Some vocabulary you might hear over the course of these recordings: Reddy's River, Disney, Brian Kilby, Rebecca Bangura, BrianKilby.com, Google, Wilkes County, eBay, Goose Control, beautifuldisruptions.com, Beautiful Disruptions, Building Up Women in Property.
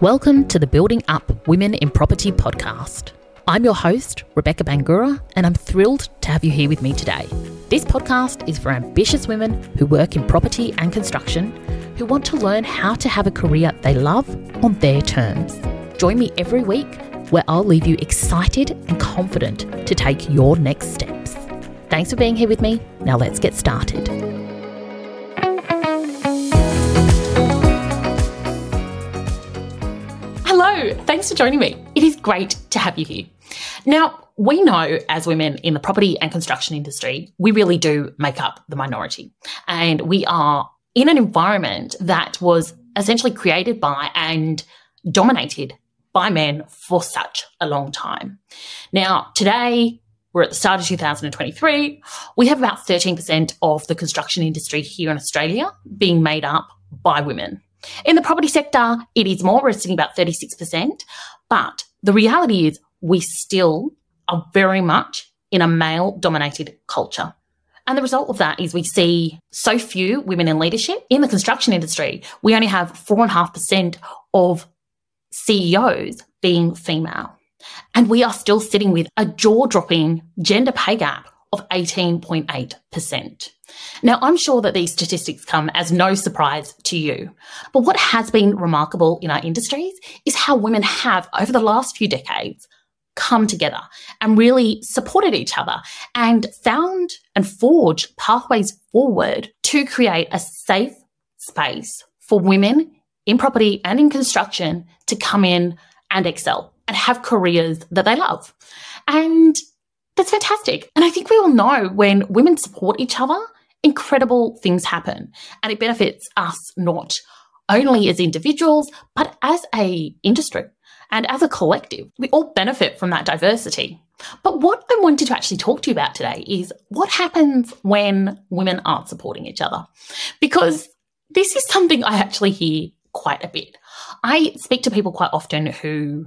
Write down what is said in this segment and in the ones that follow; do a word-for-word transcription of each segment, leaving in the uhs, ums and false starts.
Welcome to the Building Up Women in Property podcast. I'm your host, Rebecca Bangura, and I'm thrilled to have you here with me today. This podcast is for ambitious women who work in property and construction who want to learn how to have a career they love on their terms. Join me every week where I'll leave you excited and confident to take your next steps. Thanks for being here with me. Now let's get started. Hello, thanks for joining me. It is great to have you here. Now, we know as women in the property and construction industry, we really do make up the minority. And we are in an environment that was essentially created by and dominated by men for such a long time. Now, today, we're at the start of two thousand twenty-three. We have about thirteen percent of the construction industry here in Australia being made up by women. In the property sector, it is more. We're sitting about thirty-six percent. But the reality is we still are very much in a male-dominated culture. And the result of that is we see so few women in leadership. In the construction industry, we only have four point five percent of C E Os being female. And we are still sitting with a jaw-dropping gender pay gap of eighteen point eight percent. Now, I'm sure that these statistics come as no surprise to you. But what has been remarkable in our industries is how women have, over the last few decades, come together and really supported each other and found and forged pathways forward to create a safe space for women in property and in construction to come in and excel and have careers that they love. And that's fantastic. And I think we all know when women support each other, incredible things happen. And it benefits us not only as individuals, but as an industry and as a collective. We all benefit from that diversity. But what I wanted to actually talk to you about today is what happens when women aren't supporting each other. Because this is something I actually hear quite a bit. I speak to people quite often who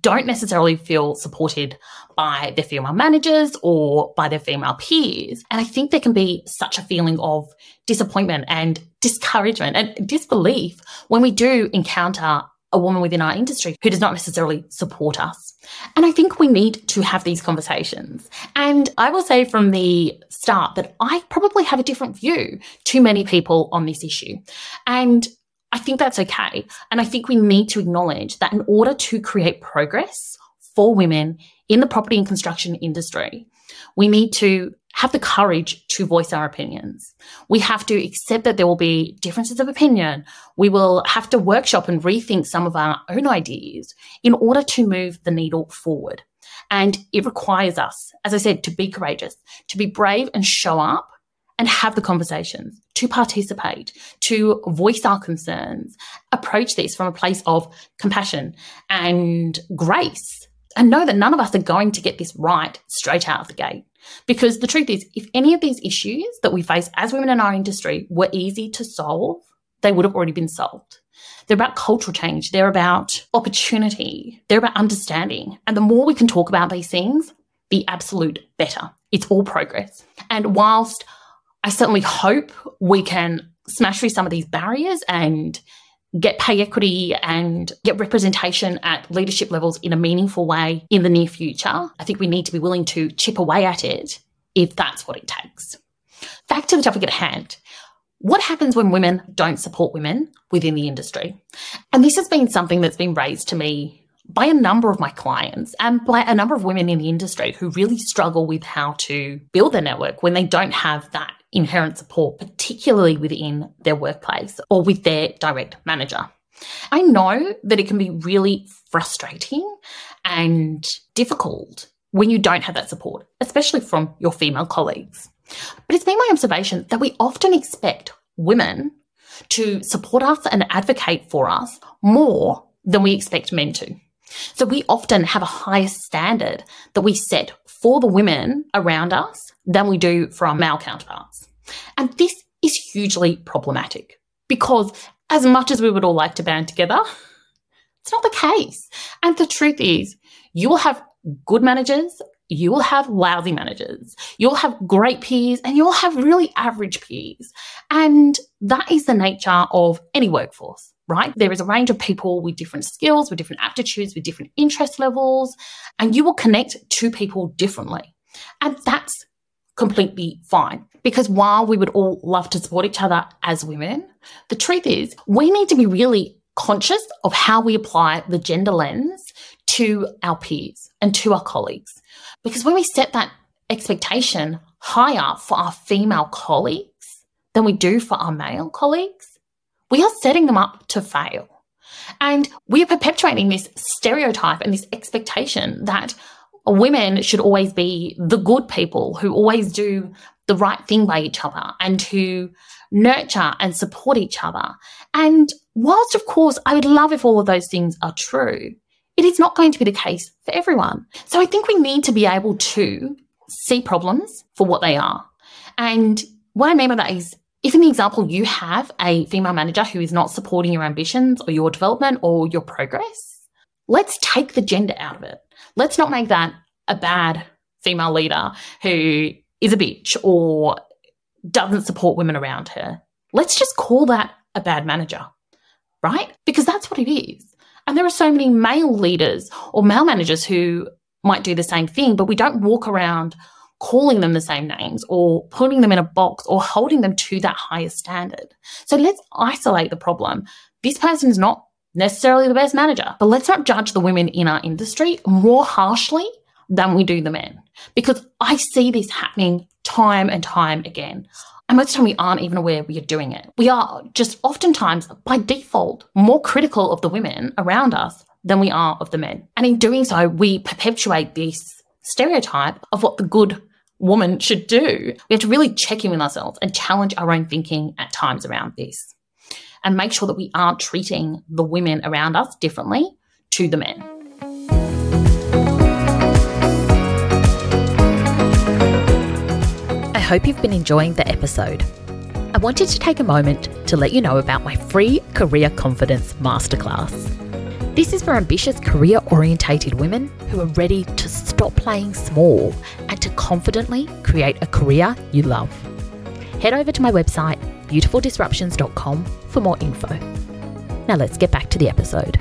don't necessarily feel supported by their female managers or by their female peers. And I think there can be such a feeling of disappointment and discouragement and disbelief when we do encounter a woman within our industry who does not necessarily support us. And I think we need to have these conversations. And I will say from the start that I probably have a different view to many people on this issue. And I think that's okay. And I think we need to acknowledge that in order to create progress for women in the property and construction industry, we need to have the courage to voice our opinions. We have to accept that there will be differences of opinion. We will have to workshop and rethink some of our own ideas in order to move the needle forward. And it requires us, as I said, to be courageous, to be brave and show up and have the conversations, to participate, to voice our concerns, approach this from a place of compassion and grace, and know that none of us are going to get this right straight out of the gate. Because the truth is, if any of these issues that we face as women in our industry were easy to solve, they would have already been solved. They're about cultural change. They're about opportunity. They're about understanding. And the more we can talk about these things, the absolute better. It's all progress. And whilst I certainly hope we can smash through some of these barriers and get pay equity and get representation at leadership levels in a meaningful way in the near future, I think we need to be willing to chip away at it if that's what it takes. Back to the topic at hand. What happens when women don't support women within the industry? And this has been something that's been raised to me by a number of my clients and by a number of women in the industry who really struggle with how to build their network when they don't have that inherent support, particularly within their workplace or with their direct manager. I know that it can be really frustrating and difficult when you don't have that support, especially from your female colleagues. But it's been my observation that we often expect women to support us and advocate for us more than we expect men to. So we often have a higher standard that we set for the women around us than we do for our male counterparts. And this is hugely problematic because as much as we would all like to band together, it's not the case. And the truth is, you will have good managers, you will have lousy managers, you'll have great peers, and you'll have really average peers. And that is the nature of any workforce, right? There is a range of people with different skills, with different aptitudes, with different interest levels, and you will connect to people differently. And that's completely fine. Because while we would all love to support each other as women, the truth is we need to be really conscious of how we apply the gender lens to our peers and to our colleagues. Because when we set that expectation higher for our female colleagues than we do for our male colleagues, we are setting them up to fail. And we are perpetuating this stereotype and this expectation that women should always be the good people who always do the right thing by each other and who nurture and support each other. And whilst, of course, I would love if all of those things are true, it is not going to be the case for everyone. So I think we need to be able to see problems for what they are. And what I mean by that is, if in the example you have a female manager who is not supporting your ambitions or your development or your progress, let's take the gender out of it. Let's not make that a bad female leader who is a bitch or doesn't support women around her. Let's just call that a bad manager, right? Because that's what it is. And there are so many male leaders or male managers who might do the same thing, but we don't walk around calling them the same names or putting them in a box or holding them to that higher standard. So let's isolate the problem. This person's not necessarily the best manager, but let's not judge the women in our industry more harshly than we do the men, because I see this happening time and time again. And most of the time we aren't even aware we are doing it. We are just oftentimes by default more critical of the women around us than we are of the men. And in doing so, we perpetuate this stereotype of what the good woman should do. We have to really check in with ourselves and challenge our own thinking at times around this and make sure that we aren't treating the women around us differently to the men. I hope you've been enjoying the episode. I wanted to take a moment to let you know about my free Career Confidence Masterclass. This is for ambitious career-orientated women who are ready to stop playing small and to confidently create a career you love. Head over to my website, beautiful disruptions dot com, for more info. Now let's get back to the episode.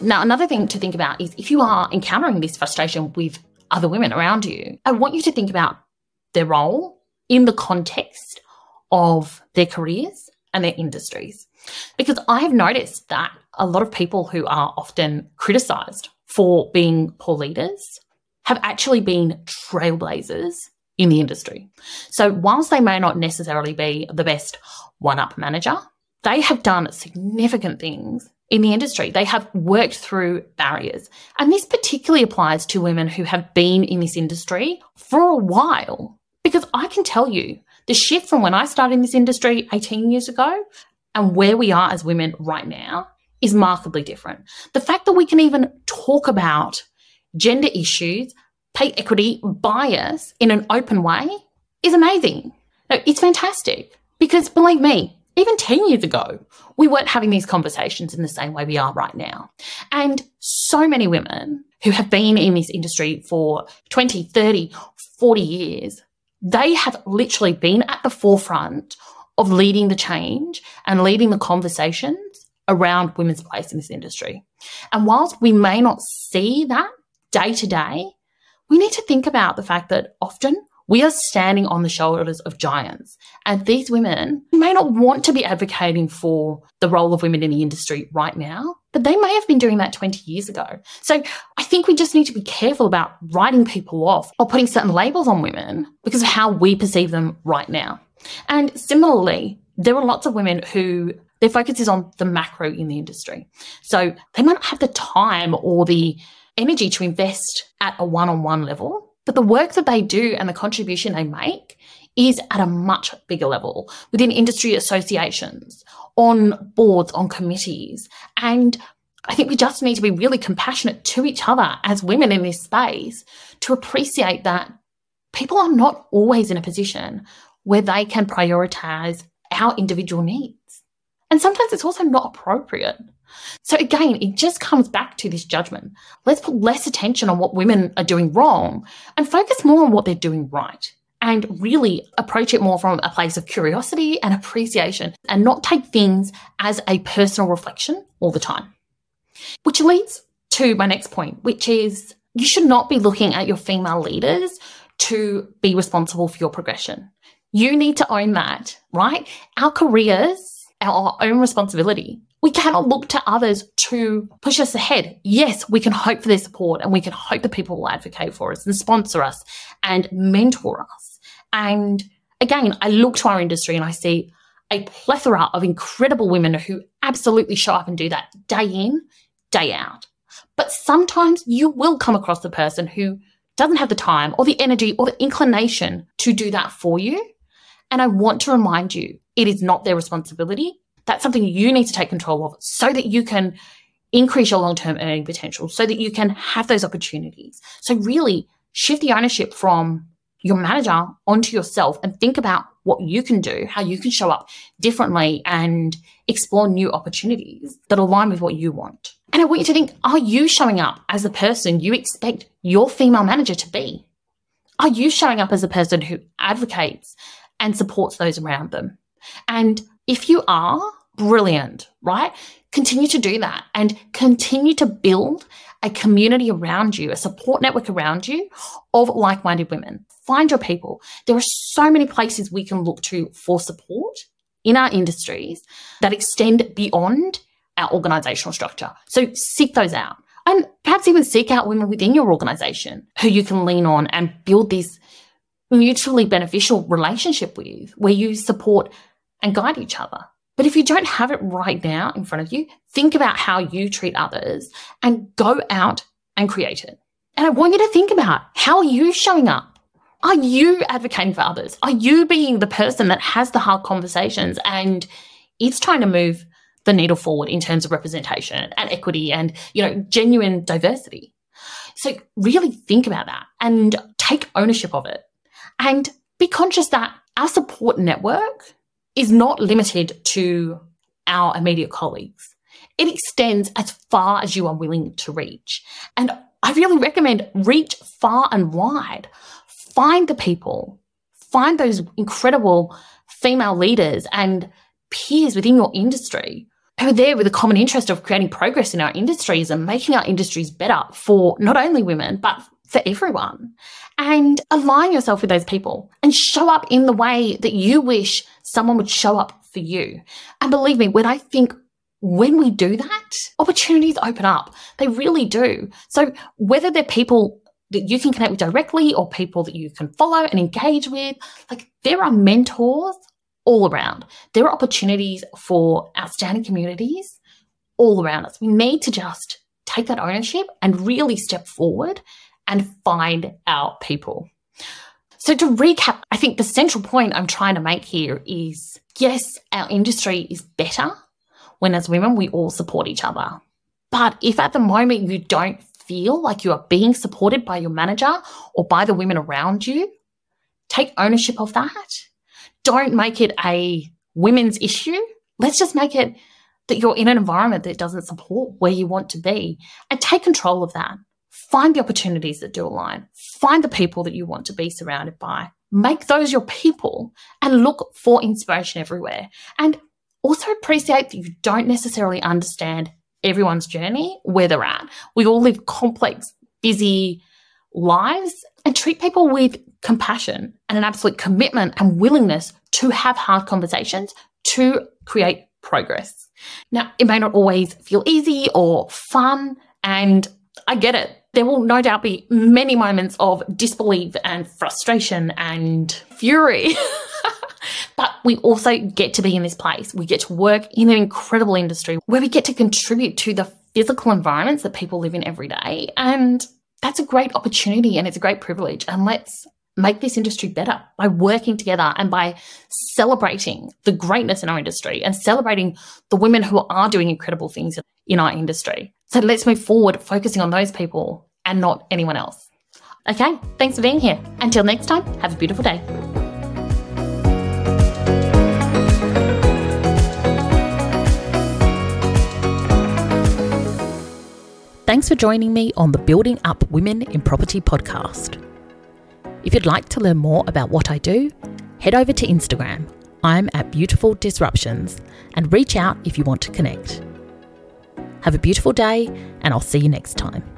Now, another thing to think about is if you are encountering this frustration with other women around you, I want you to think about their role in the context of their careers and their industries. Because I have noticed that a lot of people who are often criticised for being poor leaders have actually been trailblazers in the industry. So whilst they may not necessarily be the best one-up manager, they have done significant things in the industry. They have worked through barriers. And this particularly applies to women who have been in this industry for a while. Because I can tell you the shift from when I started in this industry eighteen years ago and where we are as women right now is markedly different. The fact that we can even talk about gender issues, pay equity, bias in an open way is amazing. No, it's fantastic because, believe me, even ten years ago, we weren't having these conversations in the same way we are right now. And so many women who have been in this industry for twenty, thirty, forty years, they have literally been at the forefront of leading the change and leading the conversations around women's place in this industry. And whilst we may not see that day to day, we need to think about the fact that often we are standing on the shoulders of giants. And these women may not want to be advocating for the role of women in the industry right now, but they may have been doing that twenty years ago. So I think we just need to be careful about writing people off or putting certain labels on women because of how we perceive them right now. And similarly, there are lots of women who their focus is on the macro in the industry. So they might not have the time or the energy to invest at a one-on-one level, but the work that they do and the contribution they make is at a much bigger level within industry associations, on boards, on committees. And I think we just need to be really compassionate to each other as women in this space to appreciate that people are not always in a position where they can prioritise our individual needs. And sometimes it's also not appropriate So again, it just comes back to this judgment. Let's put less attention on what women are doing wrong and focus more on what they're doing right, and really approach it more from a place of curiosity and appreciation, and not take things as a personal reflection all the time. Which leads to my next point, which is you should not be looking at your female leaders to be responsible for your progression. You need to own that, right? Our careers are our own responsibility. We cannot look to others to push us ahead. Yes, we can hope for their support, and we can hope that people will advocate for us and sponsor us and mentor us. And again, I look to our industry and I see a plethora of incredible women who absolutely show up and do that day in, day out. But sometimes you will come across the person who doesn't have the time or the energy or the inclination to do that for you. And I want to remind you, it is not their responsibility. That's something you need to take control of so that you can increase your long-term earning potential, so that you can have those opportunities. So really shift the ownership from your manager onto yourself and think about what you can do, how you can show up differently and explore new opportunities that align with what you want. And I want you to think, are you showing up as the person you expect your female manager to be? Are you showing up as a person who advocates and supports those around them? And if you are, brilliant, right? Continue to do that and continue to build a community around you, a support network around you of like-minded women. Find your people. There are so many places we can look to for support in our industries that extend beyond our organizational structure. So seek those out, and perhaps even seek out women within your organization who you can lean on and build this mutually beneficial relationship with, where you support and guide each other. But if you don't have it right now in front of you, think about how you treat others and go out and create it. And I want you to think about, how are you showing up? Are you advocating for others? Are you being the person that has the hard conversations and is trying to move the needle forward in terms of representation and equity and, you know, genuine diversity? So really think about that and take ownership of it, and be conscious that our support network is not limited to our immediate colleagues. It extends as far as you are willing to reach. And I really recommend reach far and wide. Find the people, find those incredible female leaders and peers within your industry who are there with a common interest of creating progress in our industries and making our industries better for not only women, but for everyone. And align yourself with those people and show up in the way that you wish someone would show up for you. And believe me, when I think when we do that, opportunities open up. They really do. So whether they're people that you can connect with directly or people that you can follow and engage with, like, there are mentors all around. There are opportunities for outstanding communities all around us. We need to just take that ownership and really step forward and find our people. So to recap, I think the central point I'm trying to make here is, yes, our industry is better when, as women, we all support each other. But if at the moment you don't feel like you are being supported by your manager or by the women around you, take ownership of that. Don't make it a women's issue. Let's just make it that you're in an environment that doesn't support where you want to be, and take control of that. Find the opportunities that do align. Find the people that you want to be surrounded by. Make those your people and look for inspiration everywhere. And also appreciate that you don't necessarily understand everyone's journey, where they're at. We all live complex, busy lives, and treat people with compassion and an absolute commitment and willingness to have hard conversations to create progress. Now, it may not always feel easy or fun, and I get it. There will no doubt be many moments of disbelief and frustration and fury, but we also get to be in this place. We get to work in an incredible industry where we get to contribute to the physical environments that people live in every day. And that's a great opportunity, and it's a great privilege. And let's make this industry better by working together and by celebrating the greatness in our industry and celebrating the women who are doing incredible things in our industry. So let's move forward focusing on those people and not anyone else. Okay, thanks for being here. Until next time, have a beautiful day. Thanks for joining me on the Building Up Women in Property podcast. If you'd like to learn more about what I do, head over to Instagram. I'm at Beautiful Disruptions, and reach out if you want to connect. Have a beautiful day, and I'll see you next time.